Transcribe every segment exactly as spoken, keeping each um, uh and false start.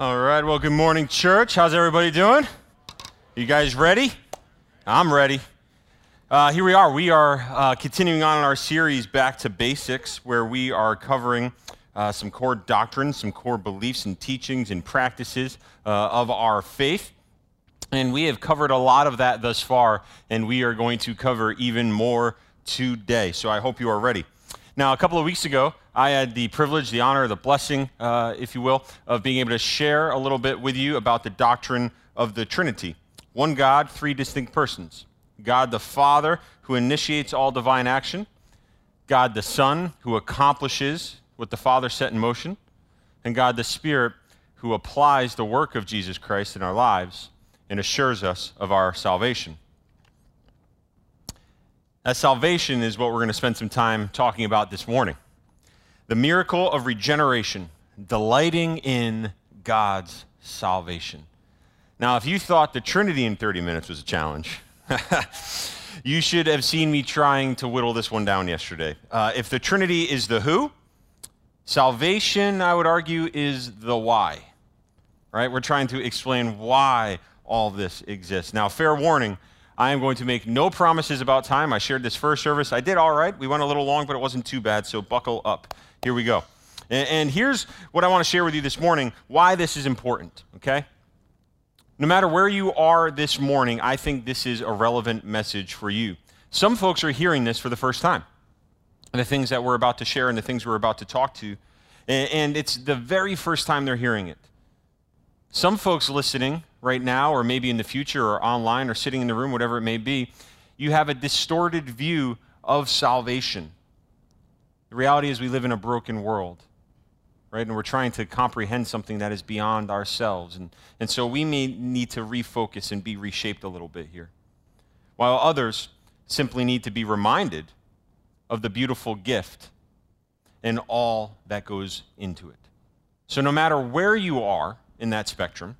All right, well, good morning, church. How's everybody doing? You guys ready? I'm ready. Uh, here we are. We are uh, continuing on in our series, Back to Basics, where we are covering uh, some core doctrines, some core beliefs and teachings and practices uh, of our faith. And we have covered a lot of that thus far, and we are going to cover even more today. So I hope you are ready. Now, a couple of weeks ago, I had the privilege, the honor, the blessing, uh, if you will, of being able to share a little bit with you about the doctrine of the Trinity. One God, three distinct persons. God the Father, who initiates all divine action. God the Son, who accomplishes what the Father set in motion. And God the Spirit, who applies the work of Jesus Christ in our lives and assures us of our salvation. That salvation is what we're going to spend some time talking about this morning. The miracle of regeneration, delighting in God's salvation. Now, if you thought the Trinity in thirty minutes was a challenge, you should have seen me trying to whittle this one down yesterday. Uh, if the Trinity is the who, salvation, I would argue, is the why. Right? We're trying to explain why all this exists. Now, fair warning, I am going to make no promises about time. I shared this first service. I did all right. We went a little long, but it wasn't too bad, so buckle up. Here we go. And, and here's what I want to share with you this morning, why this is important, okay? No matter where you are this morning, I think this is a relevant message for you. Some folks are hearing this for the first time, the things that we're about to share and the things we're about to talk to, and, and it's the very first time they're hearing it. Some folks listening right now, or maybe in the future, or online, or sitting in the room, whatever it may be, you have a distorted view of salvation. The reality is we live in a broken world, right? And we're trying to comprehend something that is beyond ourselves. And, and so we may need to refocus and be reshaped a little bit here, while others simply need to be reminded of the beautiful gift and all that goes into it. So no matter where you are in that spectrum,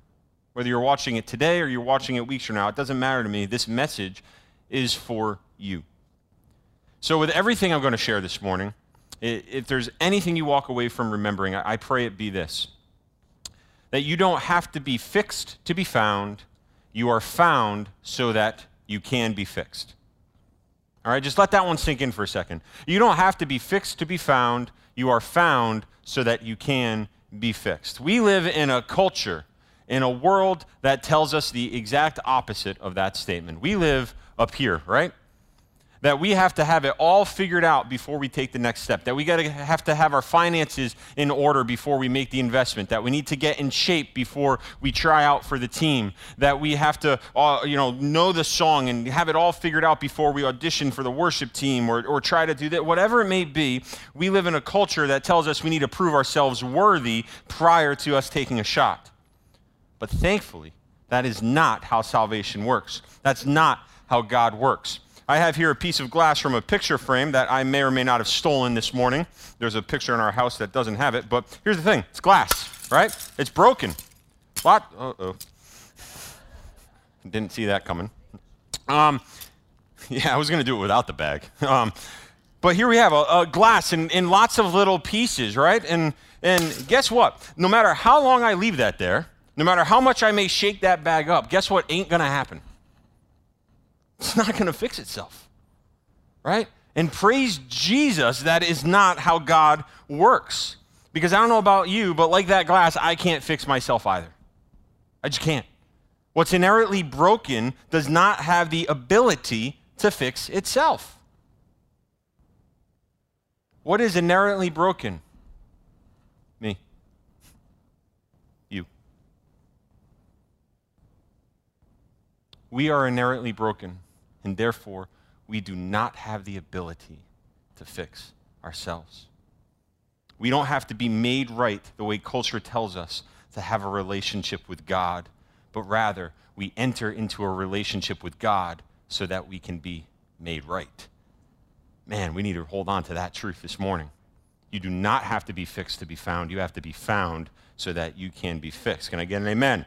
whether you're watching it today or you're watching it weeks from now, it doesn't matter to me. This message is for you. So with everything I'm going to share this morning, if there's anything you walk away from remembering, I pray it be this: that you don't have to be fixed to be found. You are found so that you can be fixed. All right, just let that one sink in for a second. You don't have to be fixed to be found. You are found so that you can be fixed. We live in a culture, in a world that tells us the exact opposite of that statement. We live up here, right? That we have to have it all figured out before we take the next step, that we gotta have to have our finances in order before we make the investment, that we need to get in shape before we try out for the team, that we have to uh, you know, know the song and have it all figured out before we audition for the worship team, or, or try to do that. Whatever it may be, we live in a culture that tells us we need to prove ourselves worthy prior to us taking a shot. But thankfully, that is not how salvation works. That's not how God works. I have here a piece of glass from a picture frame that I may or may not have stolen this morning. There's a picture in our house that doesn't have it, but here's the thing. It's glass, right? It's broken. What? Uh-oh. Didn't see that coming. Um, yeah, I was going to do it without the bag. Um, but here we have a, a glass in, in lots of little pieces, right? And, and guess what? No matter how long I leave that there, no matter how much I may shake that bag up, guess what ain't going to happen? It's not going to fix itself, right? And praise Jesus, that is not how God works. Because I don't know about you, but like that glass, I can't fix myself either. I just can't. What's inherently broken does not have the ability to fix itself. What is inherently broken? Me. We are inherently broken, and therefore, we do not have the ability to fix ourselves. We don't have to be made right the way culture tells us to have a relationship with God, but rather, we enter into a relationship with God so that we can be made right. Man, we need to hold on to that truth this morning. You do not have to be fixed to be found. You have to be found so that you can be fixed. Can I get an amen?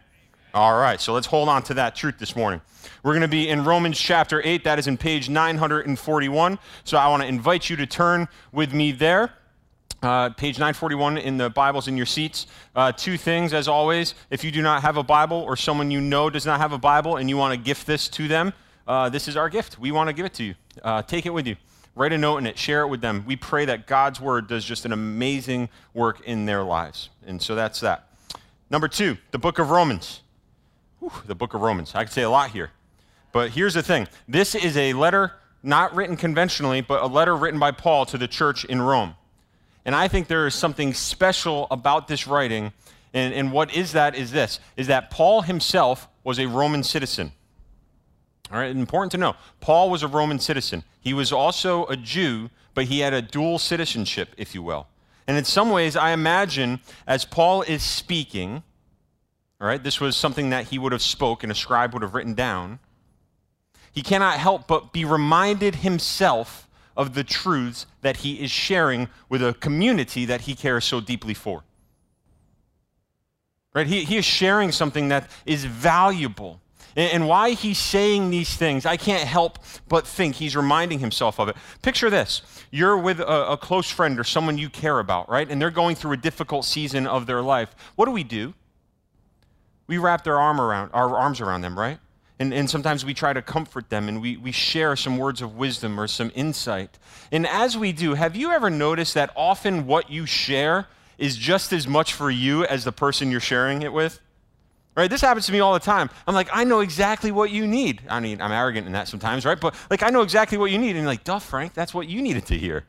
All right, so let's hold on to that truth this morning. We're going to be in Romans chapter eight. That is in page nine forty-one. So I want to invite you to turn with me there. Uh, page nine forty-one in the Bibles in your seats. Uh, two things, as always. If you do not have a Bible or someone you know does not have a Bible and you want to gift this to them, uh, this is our gift. We want to give it to you. Uh, take it with you. Write a note in it. Share it with them. We pray that God's word does just an amazing work in their lives. And so that's that. Number two, the book of Romans. Whew, the book of Romans. I could say a lot here. But here's the thing. This is a letter not written conventionally, but a letter written by Paul to the church in Rome. And I think there is something special about this writing. And, and what is that is this, is that Paul himself was a Roman citizen. All right, important to know. Paul was a Roman citizen. He was also a Jew, but he had a dual citizenship, if you will. And in some ways, I imagine as Paul is speaking, all right, this was something that he would have spoken, a scribe would have written down. He cannot help but be reminded himself of the truths that he is sharing with a community that he cares so deeply for. Right? He, he is sharing something that is valuable. And, and why he's saying these things, I can't help but think he's reminding himself of it. Picture this. You're with a, a close friend or someone you care about, right? And they're going through a difficult season of their life. What do we do? We wrap their arm around, our arms around them, right? And, and sometimes we try to comfort them, and we, we share some words of wisdom or some insight. And as we do, have you ever noticed that often what you share is just as much for you as the person you're sharing it with? Right? This happens to me all the time. I'm like, I know exactly what you need. I mean, I'm arrogant in that sometimes, right? But like, I know exactly what you need. And you're like, duh, Frank, that's what you needed to hear.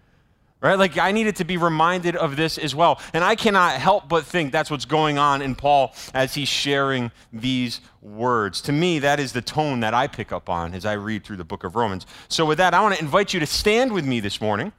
Right? Like, I needed to be reminded of this as well. And I cannot help but think that's what's going on in Paul as he's sharing these words. To me, that is the tone that I pick up on as I read through the book of Romans. So with that, I want to invite you to stand with me this morning.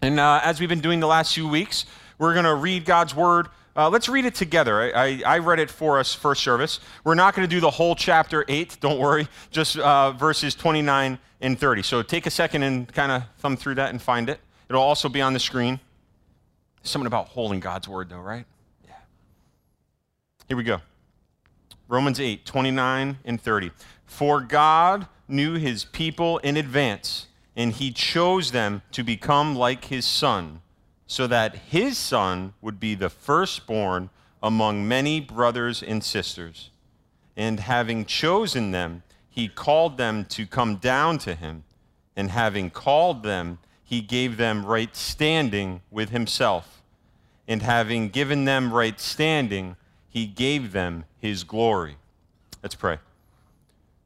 And uh, as we've been doing the last few weeks, we're going to read God's word. Uh, let's read it together. I, I, I read it for us first service. We're not going to do the whole chapter eight, don't worry, just uh, verses twenty-nine and thirty. So take a second and kind of thumb through that and find it. It'll also be on the screen. Something about holding God's word, though, right? Yeah. Here we go. Romans eight, twenty-nine and thirty. For God knew his people in advance, and he chose them to become like his son, so that his son would be the firstborn among many brothers and sisters. And having chosen them, he called them to come down to him, and having called them, he gave them right standing with himself. And having given them right standing, he gave them his glory. Let's pray.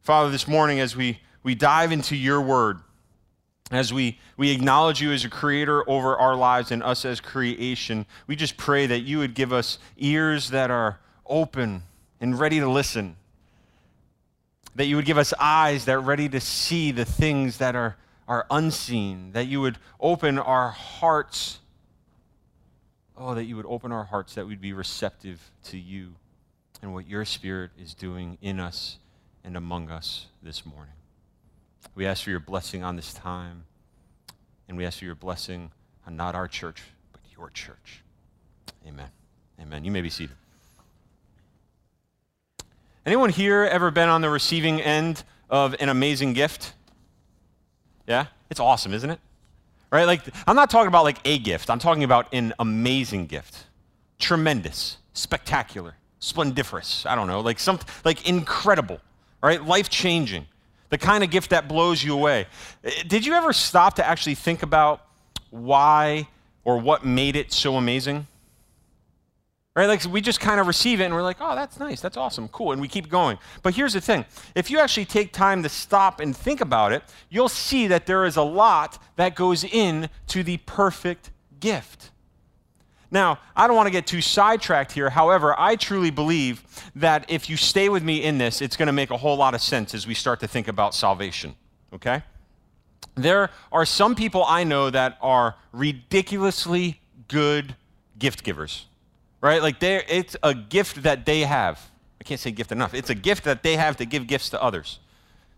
Father, this morning as we, we dive into your word, as we, we acknowledge you as a creator over our lives and us as creation, we just pray that you would give us ears that are open and ready to listen, that you would give us eyes that are ready to see the things that are are unseen, that you would open our hearts. Oh, that you would open our hearts, that we'd be receptive to you and what your Spirit is doing in us and among us this morning. We ask for your blessing on this time, and we ask for your blessing on not our church, but your church. Amen. Amen. You may be seated. Anyone here ever been on the receiving end of an amazing gift? Yeah? It's awesome, isn't it? Right? Like, I'm not talking about like a gift. I'm talking about an amazing gift. Tremendous, spectacular, splendiferous. I don't know, like some, like incredible, right? Life-changing. The kind of gift that blows you away. Did you ever stop to actually think about why or what made it so amazing? Right? Like, we just kind of receive it and we're like, oh, that's nice. That's awesome. Cool. And we keep going. But here's the thing. If you actually take time to stop and think about it, you'll see that there is a lot that goes into the perfect gift. Now, I don't want to get too sidetracked here. However, I truly believe that if you stay with me in this, it's going to make a whole lot of sense as we start to think about salvation. Okay? There are some people I know that are ridiculously good gift givers. Right? Like, it's a gift that they have. I can't say gift enough. It's a gift that they have to give gifts to others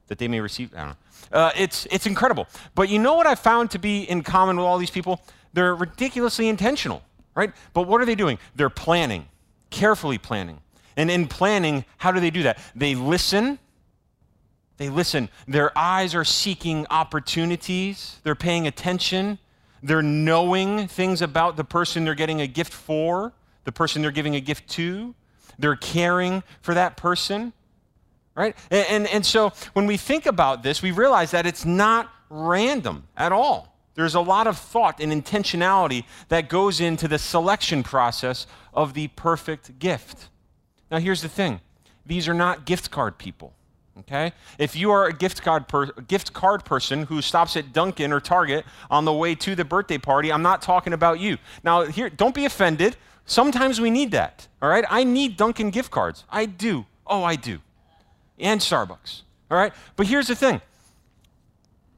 that they may receive. I don't know. Uh, it's, it's incredible. But you know what I found to be in common with all these people? They're ridiculously intentional, right? But what are they doing? They're planning, carefully planning. And in planning, how do they do that? They listen. They listen. Their eyes are seeking opportunities. They're paying attention. They're knowing things about the person they're getting a gift for, the person they're giving a gift to. They're caring for that person, right? And, and, and so when we think about this, we realize that it's not random at all. There's a lot of thought and intentionality that goes into the selection process of the perfect gift. Now, here's the thing. These are not gift card people, okay? If you are a gift card, per, gift card person who stops at Dunkin' or Target on the way to the birthday party, I'm not talking about you. Now, here, don't be offended. Sometimes we need that, all right? I need Dunkin' gift cards. I do. Oh, I do. And Starbucks, all right? But here's the thing.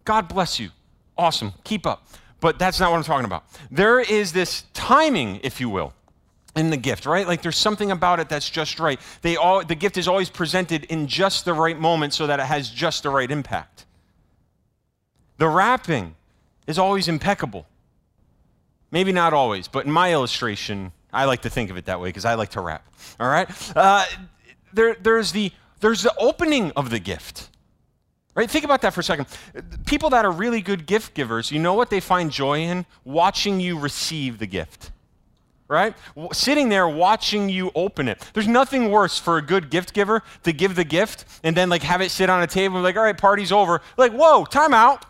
God bless you. Awesome. Keep up. But that's not what I'm talking about. There is this timing, if you will, in the gift, right? Like there's something about it that's just right. They all, the gift is always presented in just the right moment so that it has just the right impact. The wrapping is always impeccable. Maybe not always, but in my illustration, I like to think of it that way because I like to wrap, all right? Uh, there, there's, the, there's the opening of the gift, right? Think about that for a second. People that are really good gift givers, you know what they find joy in? Watching you receive the gift. Right? Sitting there watching you open it. There's nothing worse for a good gift giver to give the gift and then like have it sit on a table and be like, all right, party's over. Like, whoa, time out.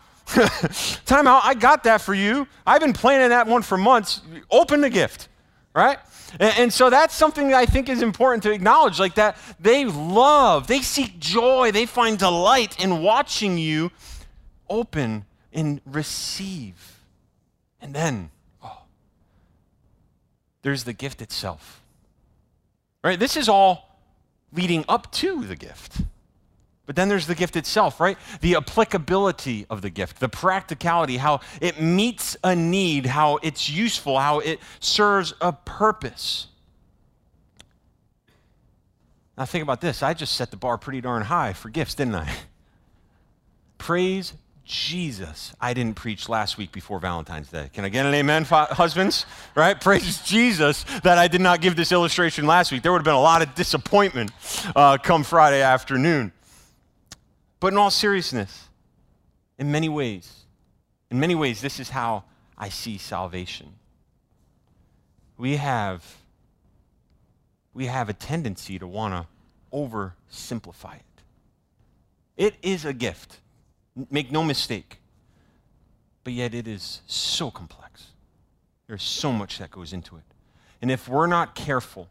Time out. I got that for you. I've been planning that one for months. Open the gift. Right? And, and so that's something that I think is important to acknowledge, like that they love, they seek joy, they find delight in watching you open and receive. And then there's the gift itself, right? This is all leading up to the gift. But then there's the gift itself, right? The applicability of the gift, the practicality, how it meets a need, how it's useful, how it serves a purpose. Now think about this. I just set the bar pretty darn high for gifts, didn't I? Praise Jesus, I didn't preach last week before Valentine's Day. Can I get an amen, husbands? Right? Praise Jesus that I did not give this illustration last week. There would have been a lot of disappointment uh, come Friday afternoon. But in all seriousness, in many ways, in many ways, this is how I see salvation. We have, we have a tendency to want to oversimplify it. It is a gift. Make no mistake, but yet it is so complex. There's so much that goes into it. And if we're not careful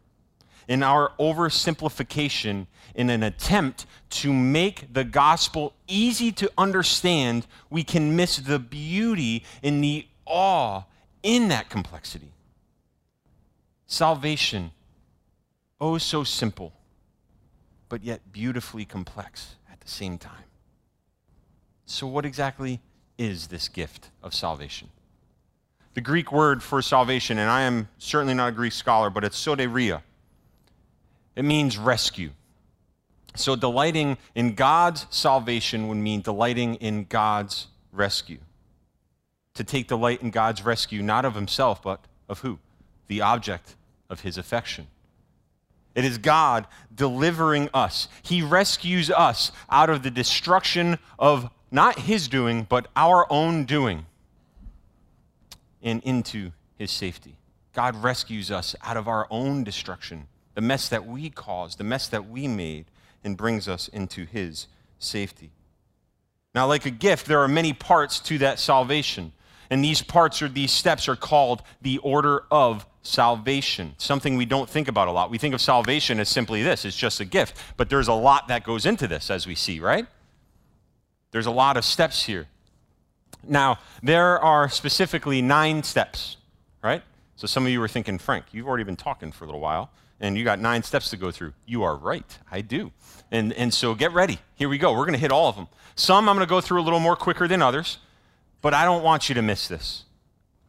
in our oversimplification in an attempt to make the gospel easy to understand, we can miss the beauty and the awe in that complexity. Salvation, oh so simple, but yet beautifully complex at the same time. So what exactly is this gift of salvation? The Greek word for salvation, and I am certainly not a Greek scholar, but it's soteria. It means rescue. So delighting in God's salvation would mean delighting in God's rescue. To take delight in God's rescue, not of himself, but of who? The object of his affection. It is God delivering us. He rescues us out of the destruction of not his doing, but our own doing, and into his safety. God rescues us out of our own destruction, the mess that we caused, the mess that we made, and brings us into his safety. Now, like a gift, there are many parts to that salvation, and these parts or these steps are called the order of salvation, something we don't think about a lot. We think of salvation as simply this, it's just a gift, but there's a lot that goes into this, as we see, right? There's a lot of steps here. Now, there are specifically nine steps, right? So some of you were thinking, Frank, you've already been talking for a little while, and you got nine steps to go through. You are right, I do. And, and so get ready. Here we go. We're going to hit all of them. Some I'm going to go through a little more quicker than others, but I don't want you to miss this,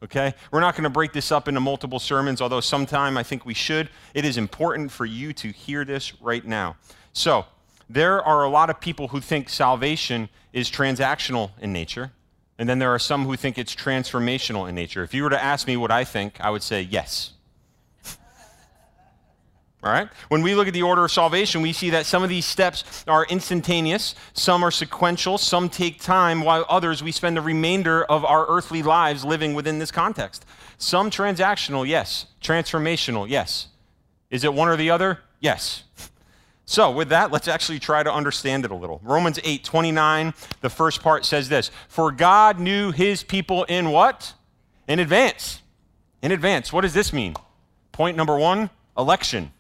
okay? We're not going to break this up into multiple sermons, although sometime I think we should. It is important for you to hear this right now. So there are a lot of people who think salvation is transactional in nature, and then there are some who think it's transformational in nature. If you were to ask me what I think, I would say yes. All right? When we look at the order of salvation, we see that some of these steps are instantaneous, some are sequential, some take time, while others we spend the remainder of our earthly lives living within this context. Some transactional, yes. Transformational, yes. Is it one or the other? Yes. So with that, let's actually try to understand it a little. Romans eight twenty-nine, the first part says this, for God knew his people in what? In advance. In advance. What does this mean? Point number one, election.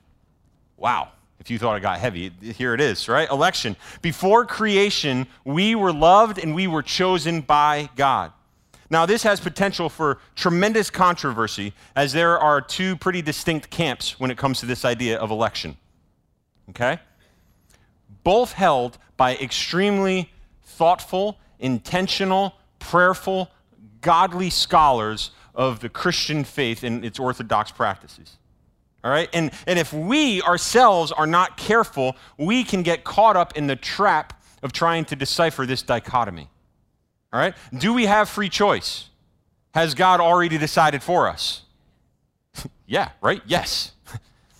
Wow. If you thought it got heavy, here it is, right? Election. Before creation, we were loved and we were chosen by God. Now, this has potential for tremendous controversy, as there are two pretty distinct camps when it comes to this idea of election, okay? Both held by extremely thoughtful, intentional, prayerful, godly scholars of the Christian faith and its orthodox practices, all right? And, and if we ourselves are not careful, we can get caught up in the trap of trying to decipher this dichotomy. All right? Do we have free choice? Has God already decided for us? Yeah, right? Yes.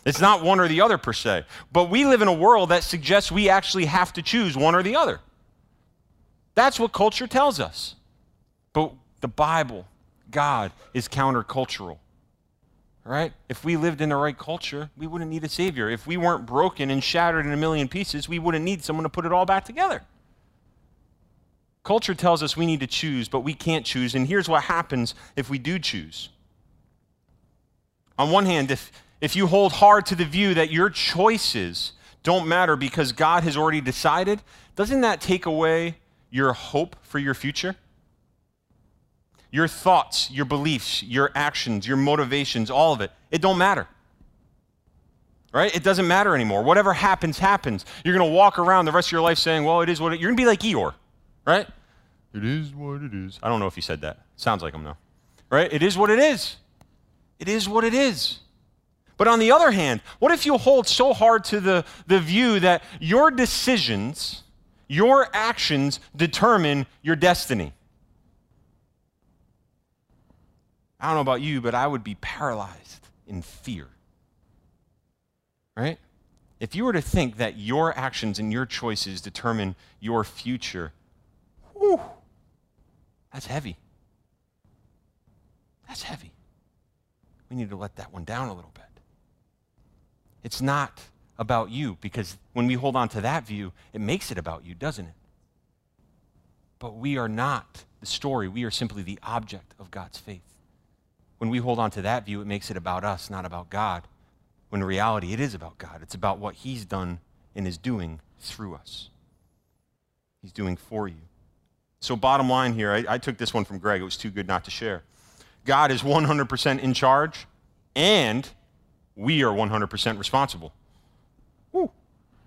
It's not one or the other per se. But we live in a world that suggests we actually have to choose one or the other. That's what culture tells us. But the Bible, God, is countercultural. All right? If we lived in the right culture, we wouldn't need a Savior. If we weren't broken and shattered in a million pieces, we wouldn't need someone to put it all back together. Culture tells us we need to choose, but we can't choose, and here's what happens if we do choose. On one hand, if, if you hold hard to the view that your choices don't matter because God has already decided, doesn't that take away your hope for your future? Your thoughts, your beliefs, your actions, your motivations, all of it, it don't matter. Right? It doesn't matter anymore. Whatever happens, happens. You're going to walk around the rest of your life saying, well, it is what it is. You're going to be like Eeyore. Right? It is what it is. I don't know if he said that. Sounds like him though. Right? It is what it is. It is what it is. But on the other hand, what if you hold so hard to the, the view that your decisions, your actions determine your destiny? I don't know about you, but I would be paralyzed in fear. Right? If you were to think that your actions and your choices determine your future, whew, that's heavy. That's heavy. We need to let that one down a little bit. It's not about you, because when we hold on to that view, it makes it about you, doesn't it? But we are not the story. We are simply the object of God's faith. When we hold on to that view, it makes it about us, not about God. When in reality, it is about God. It's about what he's done and is doing through us. He's doing for you. So bottom line here, I, I took this one from Greg. It was too good not to share. God is one hundred percent in charge, and we are one hundred percent responsible. Woo.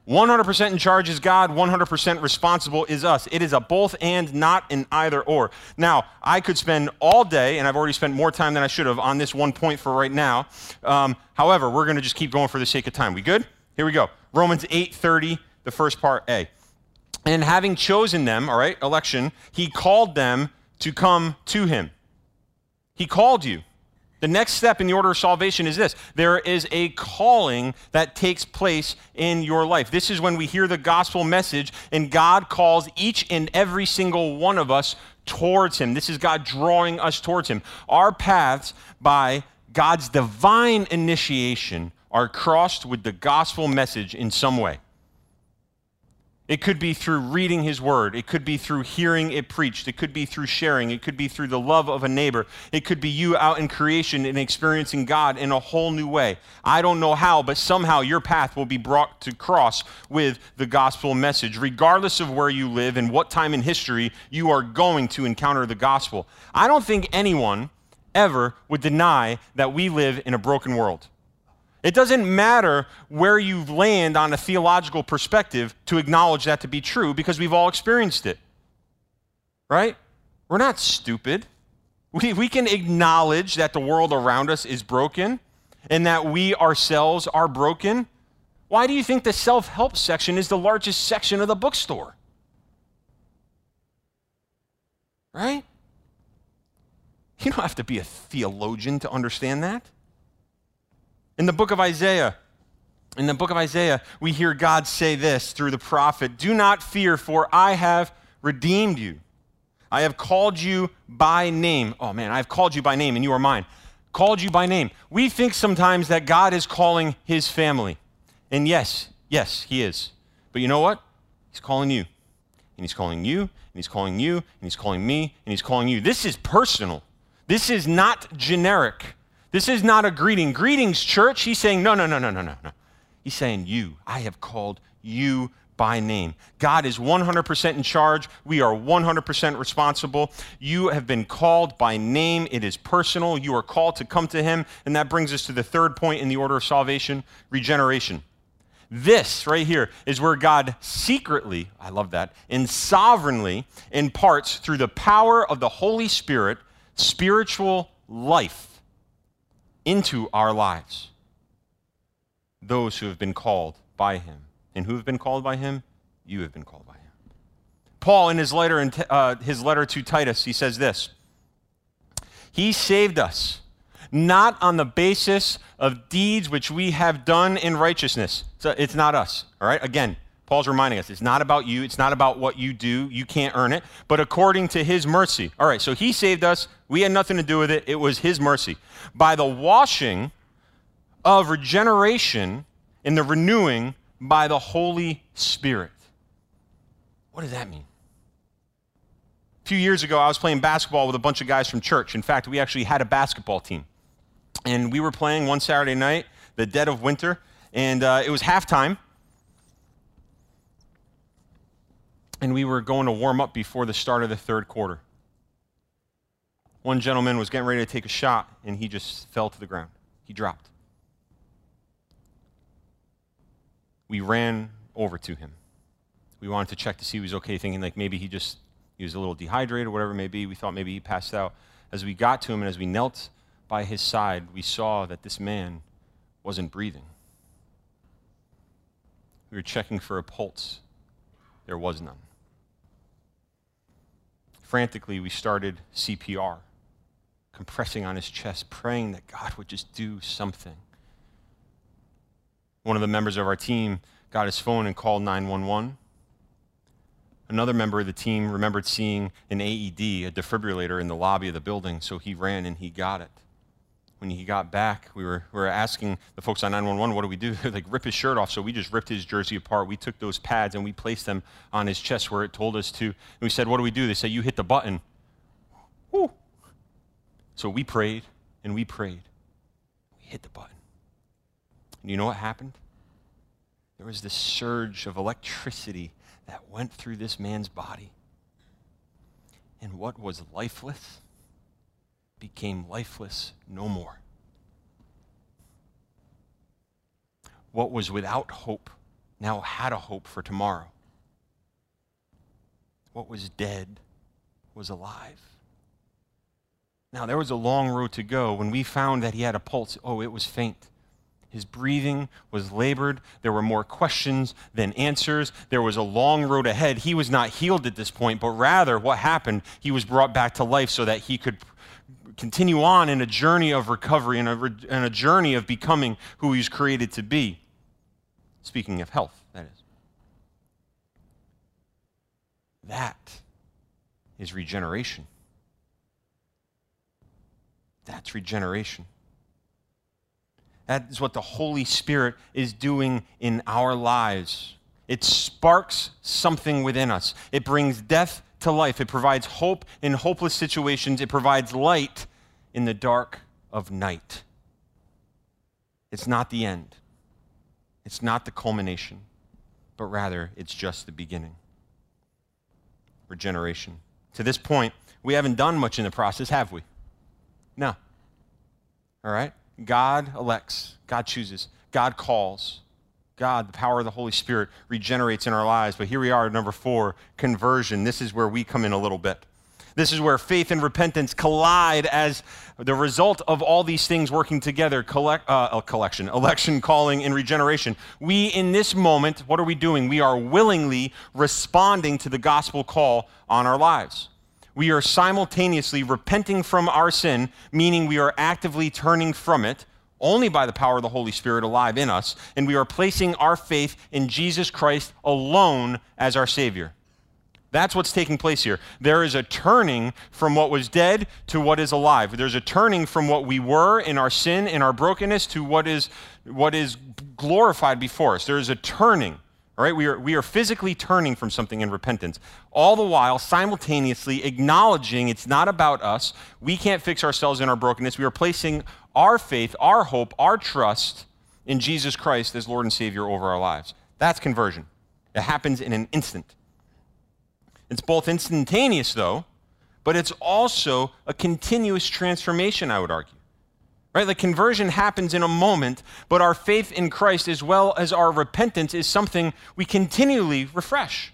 one hundred percent in charge is God, one hundred percent responsible is us. It is a both and, not an either or. Now, I could spend all day, and I've already spent more time than I should have on this one point for right now. Um, however, we're going to just keep going for the sake of time. We good? Here we go. Romans eight thirty, the first part A. And having chosen them, all right, election, he called them to come to him. He called you. The next step in the order of salvation is this. There is a calling that takes place in your life. This is when we hear the gospel message and God calls each and every single one of us towards him. This is God drawing us towards him. Our paths by God's divine initiation are crossed with the gospel message in some way. It could be through reading his word. It could be through hearing it preached. It could be through sharing. It could be through the love of a neighbor. It could be you out in creation and experiencing God in a whole new way. I don't know how, but somehow your path will be brought to cross with the gospel message. Regardless of where you live and what time in history, you are going to encounter the gospel. I don't think anyone ever would deny that we live in a broken world. It doesn't matter where you land on a theological perspective to acknowledge that to be true, because we've all experienced it, right? We're not stupid. We, we can acknowledge that the world around us is broken and that we ourselves are broken. Why do you think the self-help section is the largest section of the bookstore? Right? You don't have to be a theologian to understand that. In the book of Isaiah, in the book of Isaiah, we hear God say this through the prophet, "Do not fear, for I have redeemed you. I have called you by name." Oh man, I have called you by name and you are mine. Called you by name. We think sometimes that God is calling his family. And yes, yes, he is. But you know what? He's calling you. And he's calling you, and he's calling you, and he's calling me, and he's calling you. This is personal. This is not generic. This is not a greeting. Greetings, church. He's saying, no, no, no, no, no, no, no. He's saying you. I have called you by name. God is one hundred percent in charge. We are one hundred percent responsible. You have been called by name. It is personal. You are called to come to him. And that brings us to the third point in the order of salvation, regeneration. This right here is where God secretly, I love that, and sovereignly imparts through the power of the Holy Spirit, spiritual life into our lives. Those who have been called by him. And who have been called by him? You have been called by him. Paul, in his letter, in uh, his letter to Titus, he says this. He saved us, not on the basis of deeds which we have done in righteousness. So it's not us, all right? Again, Paul's reminding us, it's not about you. It's not about what you do. You can't earn it, but according to his mercy. All right, so he saved us. We had nothing to do with it. It was his mercy. By the washing of regeneration and the renewing by the Holy Spirit. What does that mean? A few years ago, I was playing basketball with a bunch of guys from church. In fact, we actually had a basketball team. And we were playing one Saturday night, the dead of winter, and uh, it was halftime. And we were going to warm up before the start of the third quarter. One gentleman was getting ready to take a shot, and he just fell to the ground. He dropped. We ran over to him. We wanted to check to see he was okay, thinking like maybe he just, he was a little dehydrated or whatever it may be. We thought maybe he passed out. As we got to him and as we knelt by his side, we saw that this man wasn't breathing. We were checking for a pulse. There was none. Frantically, we started C P R, compressing on his chest, praying that God would just do something. One of the members of our team got his phone and called nine one one. Another member of the team remembered seeing an A E D, a defibrillator, in the lobby of the building, so he ran and he got it. When he got back, we were, we were asking the folks on nine one one, what do we do? They're like, rip his shirt off. So we just ripped his jersey apart. We took those pads and we placed them on his chest where it told us to. And we said, what do we do? They said, you hit the button. Woo. So we prayed and we prayed. We hit the button. And you know what happened? There was this surge of electricity that went through this man's body. And what was lifeless became lifeless no more. What was without hope now had a hope for tomorrow. What was dead was alive. Now, there was a long road to go. When we found that he had a pulse, oh, it was faint. His breathing was labored. There were more questions than answers. There was a long road ahead. He was not healed at this point, but rather what happened, he was brought back to life so that he could continue on in a journey of recovery and a, and a journey of becoming who he was created to be. Speaking of health, that is. That is regeneration. That's regeneration. That is what the Holy Spirit is doing in our lives. It sparks something within us. It brings death to life. It provides hope in hopeless situations. It provides light in the dark of night. It's not the end. It's not the culmination, but rather it's just the beginning. Regeneration. To this point, we haven't done much in the process, have we? No. All right? God elects, God chooses, God calls. God, the power of the Holy Spirit, regenerates in our lives. But here we are, number four, conversion. This is where we come in a little bit. This is where faith and repentance collide as the result of all these things working together, collect, uh, collection, election, calling, and regeneration. We, in this moment, what are we doing? We are willingly responding to the gospel call on our lives. We are simultaneously repenting from our sin, meaning we are actively turning from it, only by the power of the Holy Spirit alive in us, and we are placing our faith in Jesus Christ alone as our Savior. That's what's taking place here. There is a turning from what was dead to what is alive. There's a turning from what we were in our sin, in our brokenness, to what is, what is glorified before us. There is a turning. All right, we are, we are physically turning from something in repentance, all the while simultaneously acknowledging it's not about us. We can't fix ourselves in our brokenness. We are placing our faith, our hope, our trust in Jesus Christ as Lord and Savior over our lives. That's conversion. It happens in an instant. It's both instantaneous, though, but it's also a continuous transformation, I would argue. Right? The conversion happens in a moment, but our faith in Christ as well as our repentance is something we continually refresh.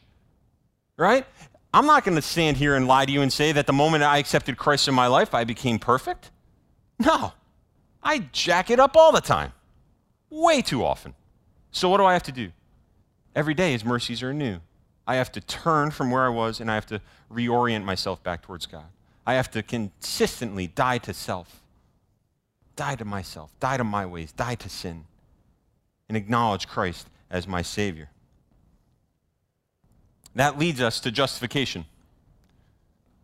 Right? I'm not going to stand here and lie to you and say that the moment I accepted Christ in my life, I became perfect. No. I jack it up all the time. Way too often. So what do I have to do? Every day his mercies are new. I have to turn from where I was and I have to reorient myself back towards God. I have to consistently die to self. Die to myself, die to my ways, die to sin, and acknowledge Christ as my Savior. That leads us to justification.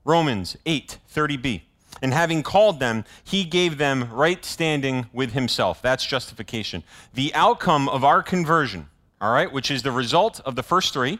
Romans eight thirty b. And having called them, he gave them right standing with himself. That's justification. The outcome of our conversion, all right, which is the result of the first three,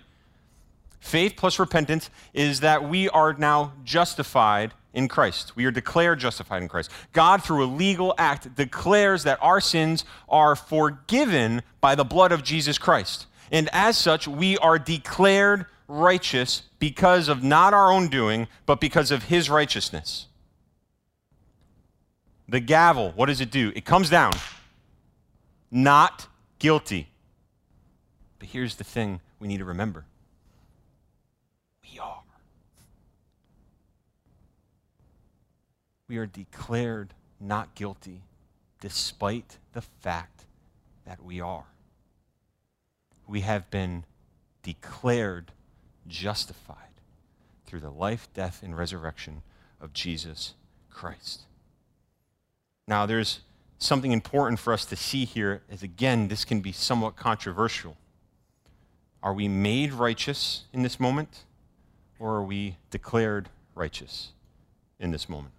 faith plus repentance, is that we are now justified in Christ. We are declared justified in Christ. God, through a legal act, declares that our sins are forgiven by the blood of Jesus Christ. And as such, we are declared righteous because of not our own doing, but because of his righteousness. The gavel, what does it do? It comes down. Not guilty. But here's the thing we need to remember. We are. We are declared not guilty despite the fact that we are. We have been declared justified through the life, death, and resurrection of Jesus Christ. Now, there's something important for us to see here, as again, this can be somewhat controversial. Are we made righteous in this moment, or are we declared righteous in this moment?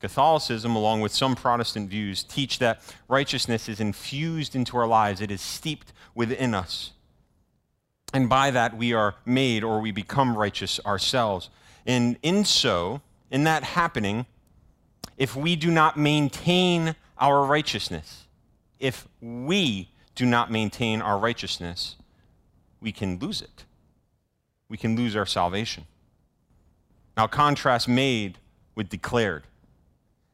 Catholicism, along with some Protestant views, teach that righteousness is infused into our lives. It is steeped within us. And by that, we are made or we become righteous ourselves. And in so, in that happening, if we do not maintain our righteousness, if we do not maintain our righteousness, we can lose it. We can lose our salvation. Now, contrast made with declared.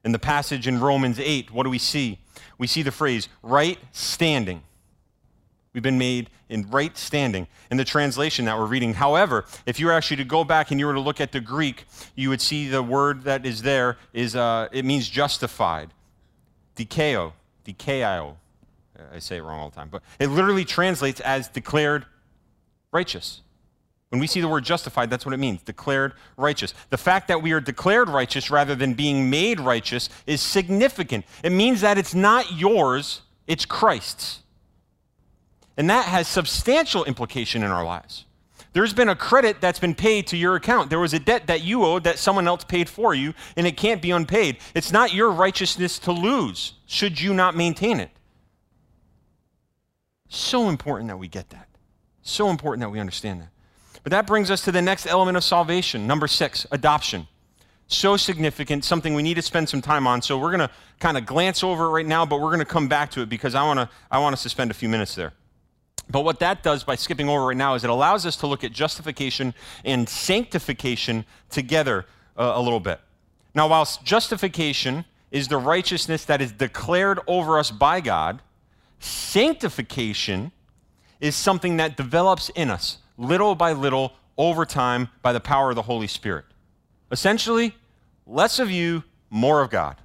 In the passage in Romans eight, what do we see? We see the phrase, right standing. We've been made in right standing. In the translation that we're reading, however, if you were actually to go back and you were to look at the Greek, you would see the word that is there, is uh, it means justified. Dikeo, dikeo. I say it wrong all the time, but it literally translates as declared righteous. When we see the word justified, that's what it means, declared righteous. The fact that we are declared righteous rather than being made righteous is significant. It means that it's not yours, it's Christ's. And that has substantial implication in our lives. There's been a credit that's been paid to your account. There was a debt that you owed that someone else paid for you, and it can't be unpaid. It's not your righteousness to lose, should you not maintain it. So important that we get that. So important that we understand that. But that brings us to the next element of salvation, number six, adoption. So significant, something we need to spend some time on. So we're going to kind of glance over it right now, but we're going to come back to it because I want to I want us to spend a few minutes there. But what that does by skipping over right now is it allows us to look at justification and sanctification together uh, a little bit. Now, whilst justification is the righteousness that is declared over us by God, sanctification is something that develops in us, little by little, over time, by the power of the Holy Spirit. Essentially, less of you, more of God.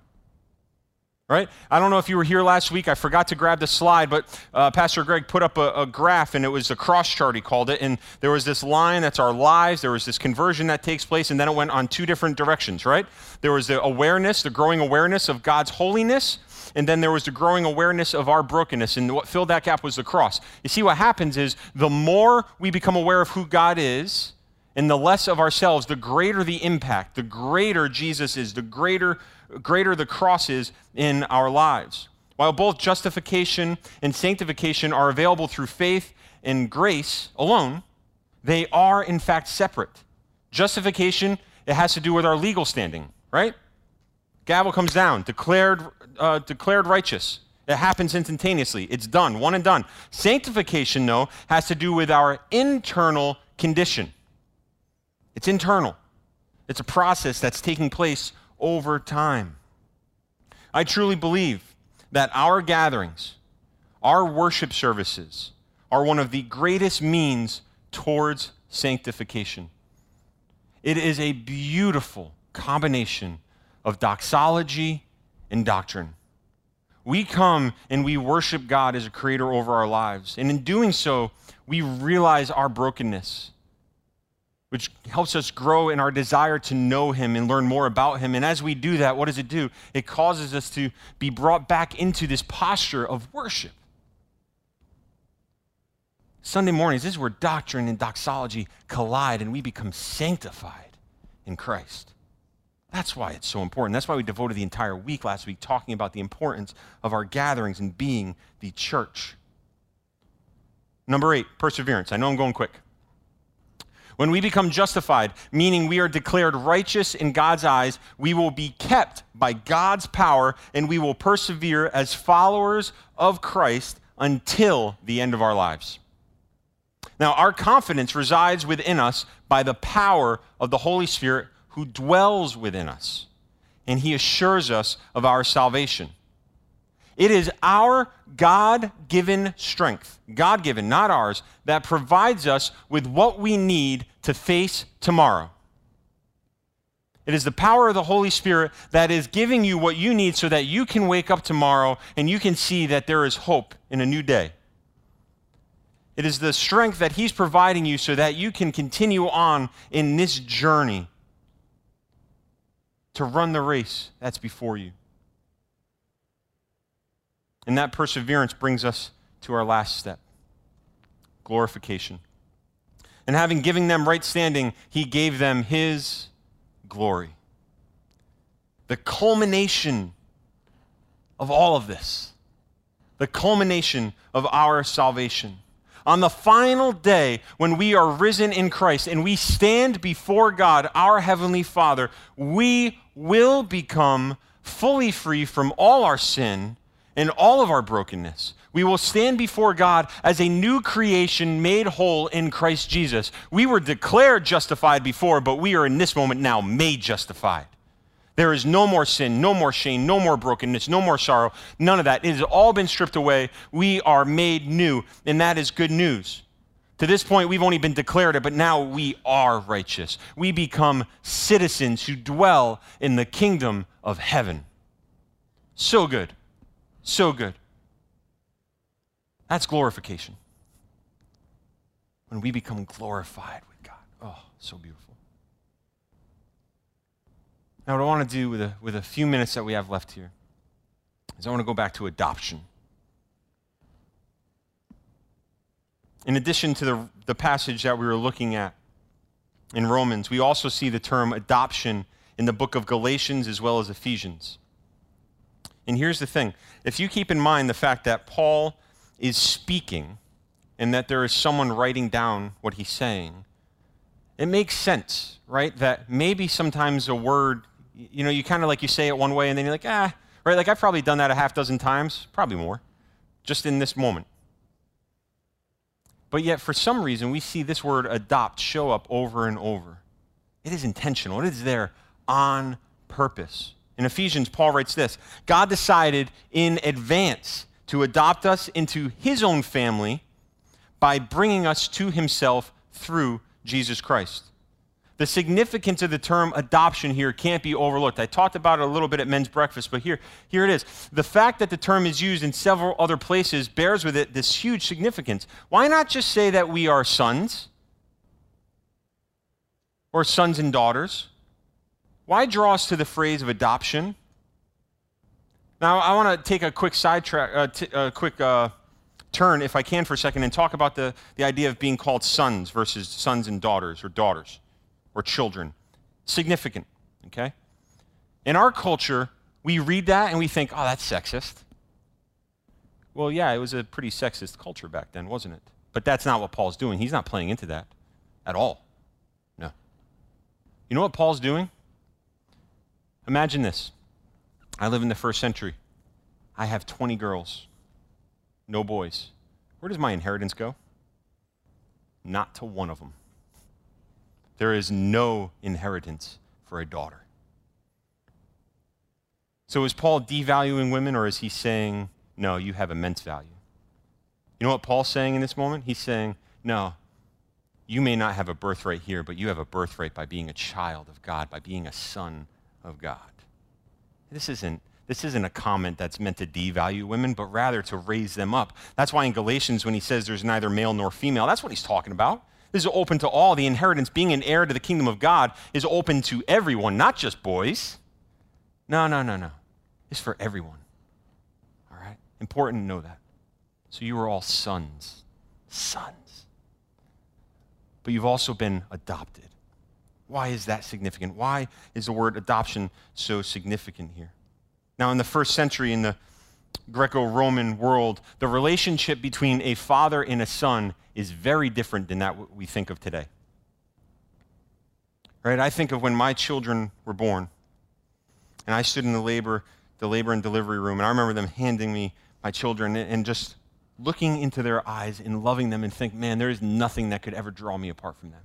Right? I don't know if you were here last week. I forgot to grab the slide, but uh, Pastor Greg put up a, a graph, and it was a cross chart, he called it, and there was this line, that's our lives, there was this conversion that takes place, and then it went on two different directions, right? There was the awareness, the growing awareness of God's holiness, and then there was the growing awareness of our brokenness, and what filled that gap was the cross. You see, what happens is the more we become aware of who God is and the less of ourselves, the greater the impact, the greater Jesus is, the greater, greater the cross is in our lives. While both justification and sanctification are available through faith and grace alone, they are in fact separate. Justification, it has to do with our legal standing, right? Gavel comes down, declared, uh, declared righteous. It happens instantaneously. It's done, one and done. Sanctification, though, has to do with our internal condition. It's internal. It's a process that's taking place over time. I truly believe that our gatherings, our worship services, are one of the greatest means towards sanctification. It is a beautiful combination of doxology and doctrine. We come and we worship God as a creator over our lives. And in doing so, we realize our brokenness, which helps us grow in our desire to know him and learn more about him. And as we do that, what does it do? It causes us to be brought back into this posture of worship. Sunday mornings, this is where doctrine and doxology collide and we become sanctified in Christ. That's why it's so important. That's why we devoted the entire week last week talking about the importance of our gatherings and being the church. Number eight, perseverance. I know I'm going quick. When we become justified, meaning we are declared righteous in God's eyes, we will be kept by God's power and we will persevere as followers of Christ until the end of our lives. Now, our confidence resides within us by the power of the Holy Spirit who dwells within us, and he assures us of our salvation. It is our God-given strength, God-given, not ours, that provides us with what we need to face tomorrow. It is the power of the Holy Spirit that is giving you what you need so that you can wake up tomorrow and you can see that there is hope in a new day. It is the strength that he's providing you so that you can continue on in this journey to run the race that's before you. And that perseverance brings us to our last step, glorification. And having given them right standing, he gave them his glory. The culmination of all of this, the culmination of our salvation. On the final day, when we are risen in Christ and we stand before God, our Heavenly Father, we will become fully free from all our sin and all of our brokenness. We will stand before God as a new creation made whole in Christ Jesus. We were declared justified before, but we are in this moment now made justified. There is no more sin, no more shame, no more brokenness, no more sorrow, none of that. It has all been stripped away. We are made new, and that is good news. To this point, we've only been declared it, but now we are righteous. We become citizens who dwell in the kingdom of heaven. So good. So good. That's glorification. When we become glorified with God. Oh, so beautiful. Now, what I want to do with a, with a few minutes that we have left here is I want to go back to adoption. In addition to the, the passage that we were looking at in Romans, we also see the term adoption in the book of Galatians as well as Ephesians. And here's the thing. If you keep in mind the fact that Paul is speaking and that there is someone writing down what he's saying, it makes sense, right? That maybe sometimes a word, you know, you kind of like you say it one way and then you're like, ah, right? Like I've probably done that a half dozen times, probably more, just in this moment. But yet for some reason, we see this word adopt show up over and over. It is intentional. It is there on purpose. In Ephesians, Paul writes this, God decided in advance to adopt us into his own family by bringing us to himself through Jesus Christ. The significance of the term adoption here can't be overlooked. I talked about it a little bit at men's breakfast, but here, here it is. The fact that the term is used in several other places bears with it this huge significance. Why not just say that we are sons or sons and daughters? Why draw us to the phrase of adoption? Now, I want to take a quick sidetrack, uh, t a quick uh, turn, if I can, for a second, and talk about the, the idea of being called sons versus sons and daughters, or daughters, or children. Significant, okay? In our culture, we read that and we think, oh, that's sexist. Well, yeah, it was a pretty sexist culture back then, wasn't it? But that's not what Paul's doing. He's not playing into that at all. No. You know what Paul's doing? Imagine this. I live in the first century. I have twenty girls, no boys. Where does my inheritance go? Not to one of them. There is no inheritance for a daughter. So is Paul devaluing women, or is he saying, no, you have immense value? You know what Paul's saying in this moment? He's saying, no, you may not have a birthright here, but you have a birthright by being a child of God, by being a son of God. This isn't, this isn't a comment that's meant to devalue women, but rather to raise them up. That's why in Galatians, when he says there's neither male nor female, that's what he's talking about. This is open to all. The inheritance, being an heir to the kingdom of God, is open to everyone, not just boys. No, no, no, no. It's for everyone. All right? Important to know that. So you are all sons. Sons. But you've also been adopted. Why is that significant? Why is the word adoption so significant here? Now, in the first century, in the Greco-Roman world, the relationship between a father and a son is very different than that we think of today. Right? I think of when my children were born, and I stood in the labor, the labor and delivery room, and I remember them handing me my children and just looking into their eyes and loving them and think, man, there is nothing that could ever draw me apart from them.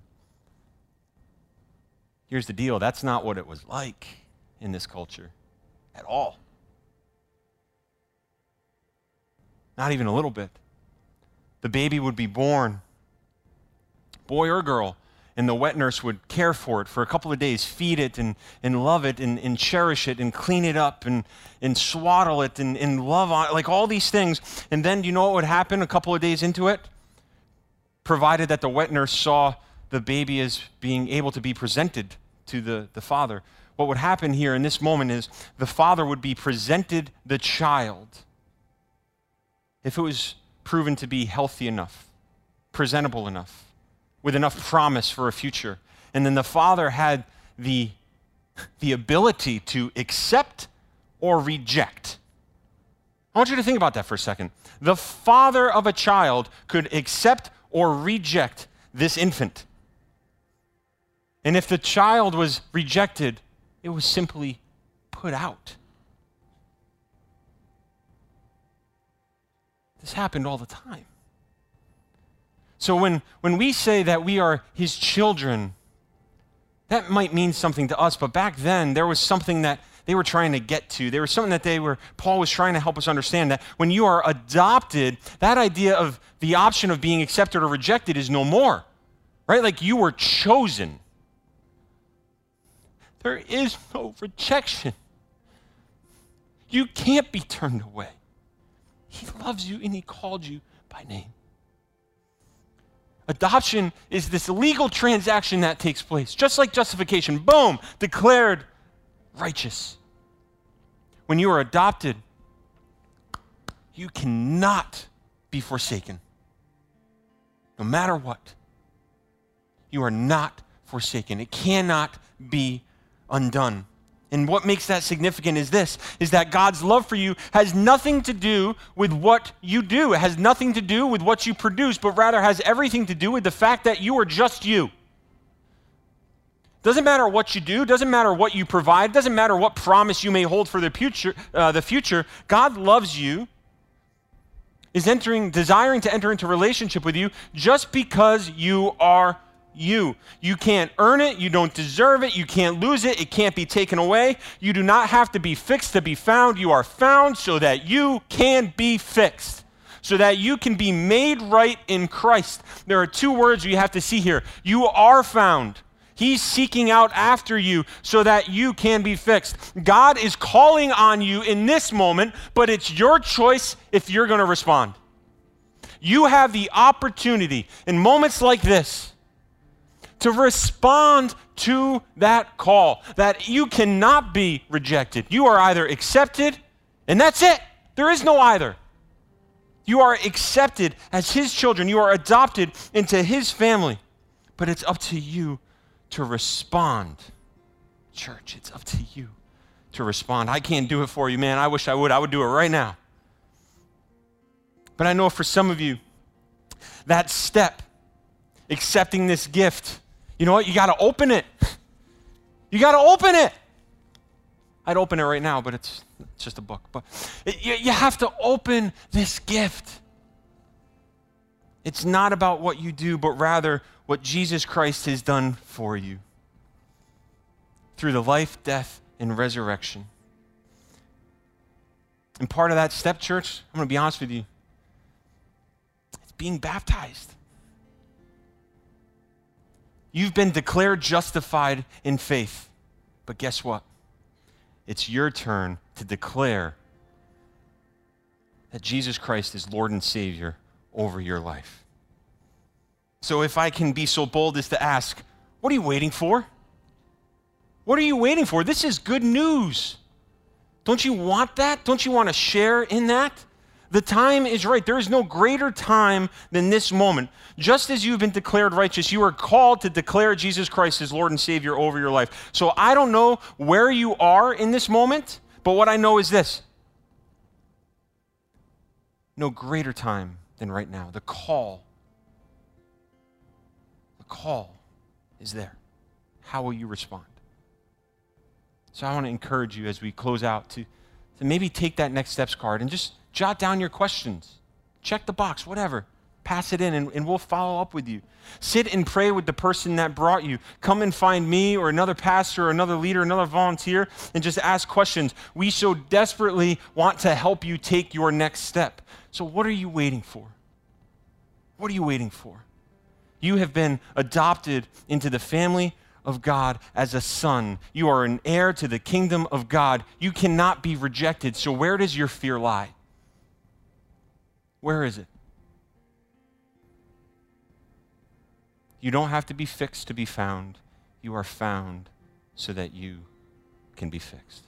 Here's the deal, that's not what it was like in this culture at all. Not even a little bit. The baby would be born, boy or girl, and the wet nurse would care for it for a couple of days, feed it and, and love it and, and cherish it and clean it up and, and swaddle it and, and love on it, like all these things. And then, do you know what would happen a couple of days into it? Provided that the wet nurse saw the baby is being able to be presented to the, the father. What would happen here in this moment is the father would be presented the child, if it was proven to be healthy enough, presentable enough, with enough promise for a future. And then the father had the, the ability to accept or reject. I want you to think about that for a second. The father of a child could accept or reject this infant. And if the child was rejected, it was simply put out. This happened all the time. So when, when we say that we are his children, that might mean something to us, but back then there was something that they were trying to get to. There was something that they were, Paul was trying to help us understand, that when you are adopted, that idea of the option of being accepted or rejected is no more, right? Like you were chosen. There is no rejection. You can't be turned away. He loves you and he called you by name. Adoption is this legal transaction that takes place, just like justification, boom, declared righteous. When you are adopted, you cannot be forsaken. No matter what, you are not forsaken. It cannot be undone. And what makes that significant is this, is that God's love for you has nothing to do with what you do. It has nothing to do with what you produce, but rather has everything to do with the fact that you are just you. Doesn't matter what you do, doesn't matter what you provide, doesn't matter what promise you may hold for the future, uh, the future. God loves you, is entering, desiring to enter into relationship with you just because you are you. You can't earn it, you don't deserve it, you can't lose it, it can't be taken away. You do not have to be fixed to be found. You are found so that you can be fixed, so that you can be made right in Christ. There are two words you have to see here. You are found. He's seeking out after you so that you can be fixed. God is calling on you in this moment, but it's your choice if you're going to respond. You have the opportunity in moments like this to respond to that call, that you cannot be rejected. You are either accepted And that's it. There is no either. You are accepted as his children. You are adopted into his family. But it's up to you to respond. Church, it's up to you to respond. I can't do it for you, man. I wish I would. I would do it right now. But I know for some of you, that step, accepting this gift, you know what? You got to open it. You got to open it. I'd open it right now, but it's, it's just a book. But it, you, you have to open this gift. It's not about what you do, but rather what Jesus Christ has done for you through the life, death, and resurrection. And part of that step, church, I'm going to be honest with you, it's being baptized. You've been declared justified in faith. But guess what? It's your turn to declare that Jesus Christ is Lord and Savior over your life. So if I can be so bold as to ask, what are you waiting for? What are you waiting for? This is good news. Don't you want that? Don't you want to share in that? The time is right. There is no greater time than this moment. Just as you've been declared righteous, you are called to declare Jesus Christ as Lord and Savior over your life. So I don't know where you are in this moment, but what I know is this. No greater time than right now. The call, the call is there. How will you respond? So I want to encourage you as we close out to, to maybe take that next steps card and just jot down your questions. Check the box, whatever. Pass it in and, and we'll follow up with you. Sit and pray with the person that brought you. Come and find me or another pastor or another leader, another volunteer, and just ask questions. We so desperately want to help you take your next step. So what are you waiting for? What are you waiting for? You have been adopted into the family of God as a son. You are an heir to the kingdom of God. You cannot be rejected. So where does your fear lie? Where is it? You don't have to be fixed to be found. You are found so that you can be fixed.